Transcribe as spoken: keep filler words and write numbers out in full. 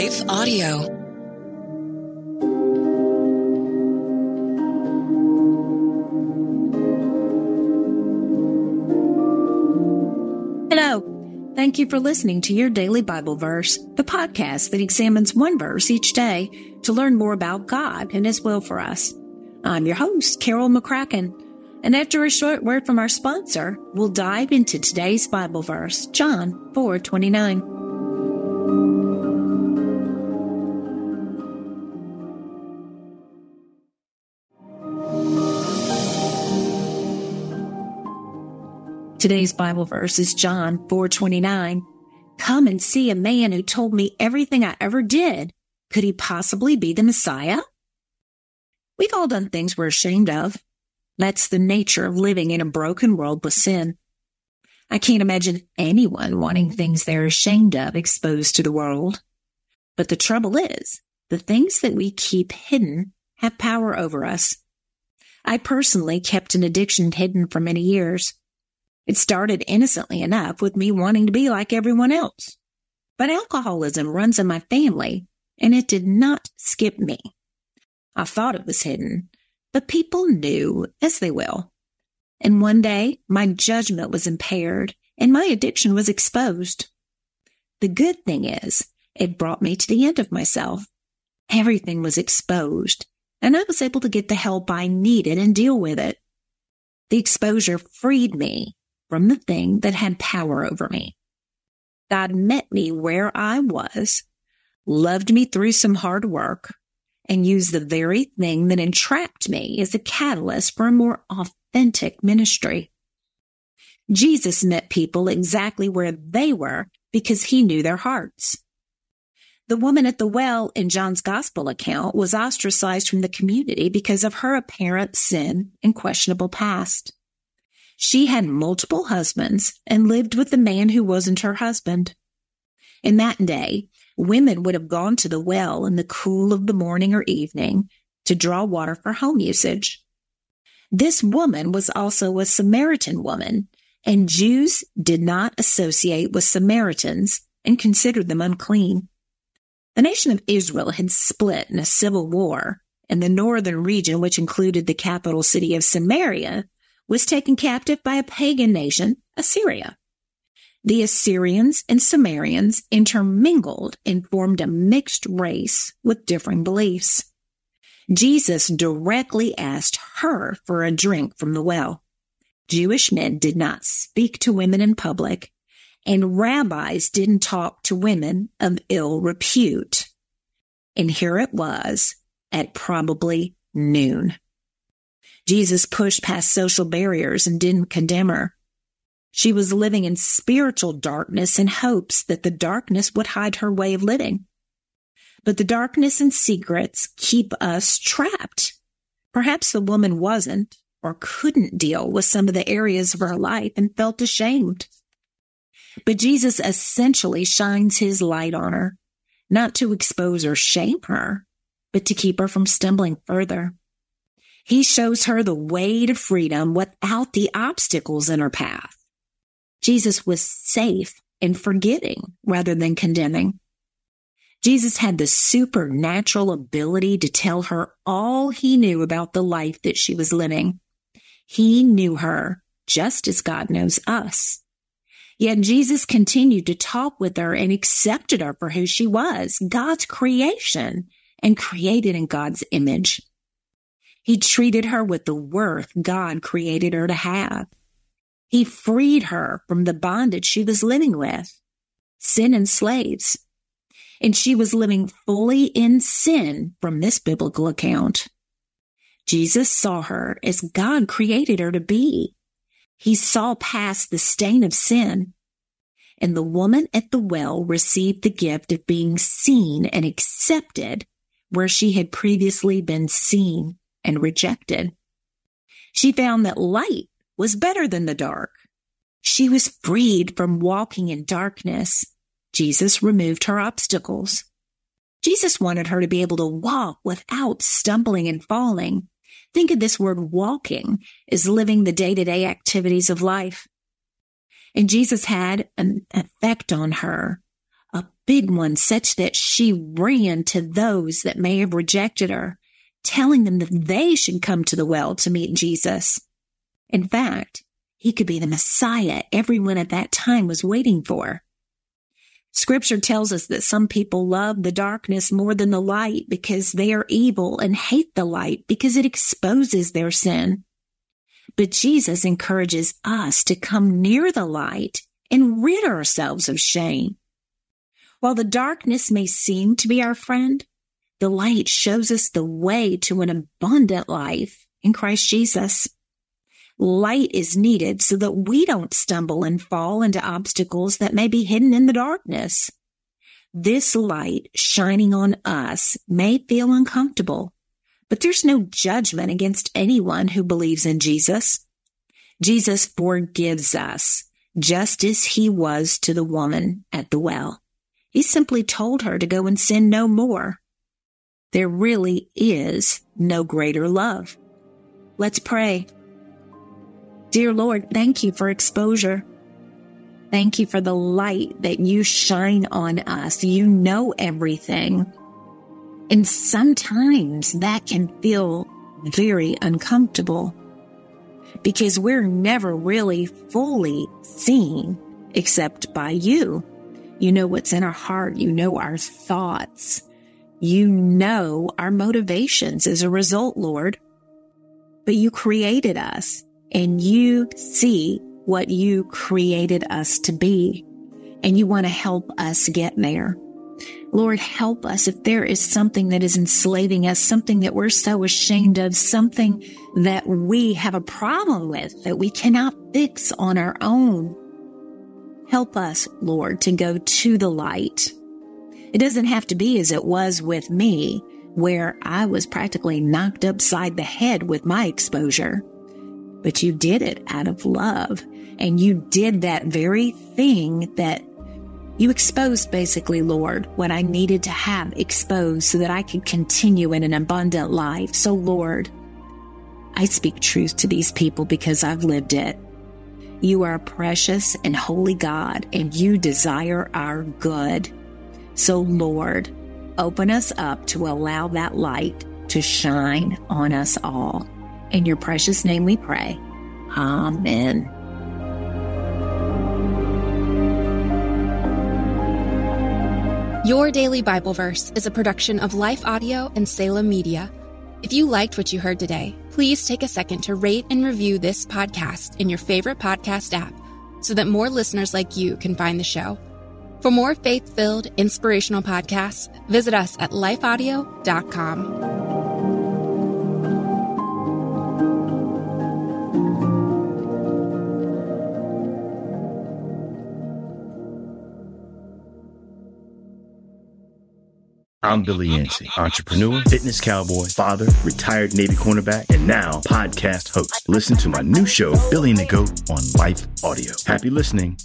Life Audio. Hello. Thank you for listening to your daily Bible verse, the podcast that examines one verse each day to learn more about God and His will for us. I'm your host, Carol McCracken. And after a short word from our sponsor, we'll dive into today's Bible verse, John four twenty-nine. Today's Bible verse is John four twenty-nine. Come and see a man who told me everything I ever did. Could he possibly be the Messiah? We've all done things we're ashamed of. That's the nature of living in a broken world with sin. I can't imagine anyone wanting things they're ashamed of exposed to the world. But the trouble is, the things that we keep hidden have power over us. I personally kept an addiction hidden for many years. It started innocently enough with me wanting to be like everyone else. But alcoholism runs in my family, and it did not skip me. I thought it was hidden, but people knew, as they will. And one day, my judgment was impaired, and my addiction was exposed. The good thing is, it brought me to the end of myself. Everything was exposed, and I was able to get the help I needed and deal with it. The exposure freed me from the thing that had power over me. God met me where I was, loved me through some hard work, and used the very thing that entrapped me as a catalyst for a more authentic ministry. Jesus met people exactly where they were because he knew their hearts. The woman at the well in John's gospel account was ostracized from the community because of her apparent sin and questionable past. She had multiple husbands and lived with the man who wasn't her husband. In that day, women would have gone to the well in the cool of the morning or evening to draw water for home usage. This woman was also a Samaritan woman, and Jews did not associate with Samaritans and considered them unclean. The nation of Israel had split in a civil war, and the northern region, which included the capital city of Samaria, was taken captive by a pagan nation, Assyria. The Assyrians and Sumerians intermingled and formed a mixed race with differing beliefs. Jesus directly asked her for a drink from the well. Jewish men did not speak to women in public, and rabbis didn't talk to women of ill repute. And here it was at probably noon. Jesus pushed past social barriers and didn't condemn her. She was living in spiritual darkness in hopes that the darkness would hide her way of living. But the darkness and secrets keep us trapped. Perhaps the woman wasn't or couldn't deal with some of the areas of her life and felt ashamed. But Jesus essentially shines his light on her, not to expose or shame her, but to keep her from stumbling further. He shows her the way to freedom without the obstacles in her path. Jesus was safe in forgiving rather than condemning. Jesus had the supernatural ability to tell her all he knew about the life that she was living. He knew her just as God knows us. Yet Jesus continued to talk with her and accepted her for who she was, God's creation, and created in God's image. He treated her with the worth God created her to have. He freed her from the bondage she was living with, sin and slaves. And she was living fully in sin from this biblical account. Jesus saw her as God created her to be. He saw past the stain of sin. And the woman at the well received the gift of being seen and accepted where she had previously been seen and rejected. She found that light was better than the dark. She was freed from walking in darkness. Jesus removed her obstacles. Jesus wanted her to be able to walk without stumbling and falling. Think of this word walking as living the day-to-day activities of life. And Jesus had an effect on her, a big one, such that she ran to those that may have rejected her, telling them that they should come to the well to meet Jesus. In fact, he could be the Messiah everyone at that time was waiting for. Scripture tells us that some people love the darkness more than the light because they are evil and hate the light because it exposes their sin. But Jesus encourages us to come near the light and rid ourselves of shame. While the darkness may seem to be our friend, the light shows us the way to an abundant life in Christ Jesus. Light is needed so that we don't stumble and fall into obstacles that may be hidden in the darkness. This light shining on us may feel uncomfortable, but there's no judgment against anyone who believes in Jesus. Jesus forgives us, just as he was to the woman at the well. He simply told her to go and sin no more. There really is no greater love. Let's pray. Dear Lord, thank you for exposure. Thank you for the light that you shine on us. You know everything. And sometimes that can feel very uncomfortable because we're never really fully seen except by you. You know what's in our heart. You know our thoughts. You know our motivations as a result, Lord. But you created us. And you see what you created us to be, and you want to help us get there. Lord, help us if there is something that is enslaving us, something that we're so ashamed of, something that we have a problem with that we cannot fix on our own. Help us, Lord, to go to the light. It doesn't have to be as it was with me, where I was practically knocked upside the head with my exposure. But you did it out of love, and you did that very thing that you exposed, basically, Lord, what I needed to have exposed so that I could continue in an abundant life. So, Lord, I speak truth to these people because I've lived it. You are a precious and holy God, and you desire our good. So, Lord, open us up to allow that light to shine on us all. In your precious name we pray. Amen. Your Daily Bible Verse is a production of Life Audio and Salem Media. If you liked what you heard today, please take a second to rate and review this podcast in your favorite podcast app so that more listeners like you can find the show. For more faith-filled, inspirational podcasts, visit us at life audio dot com. I'm Billy Yancey, entrepreneur, fitness cowboy, father, retired Navy cornerback, and now podcast host. Listen to my new show, Billy and the Goat, on Life Audio. Happy listening.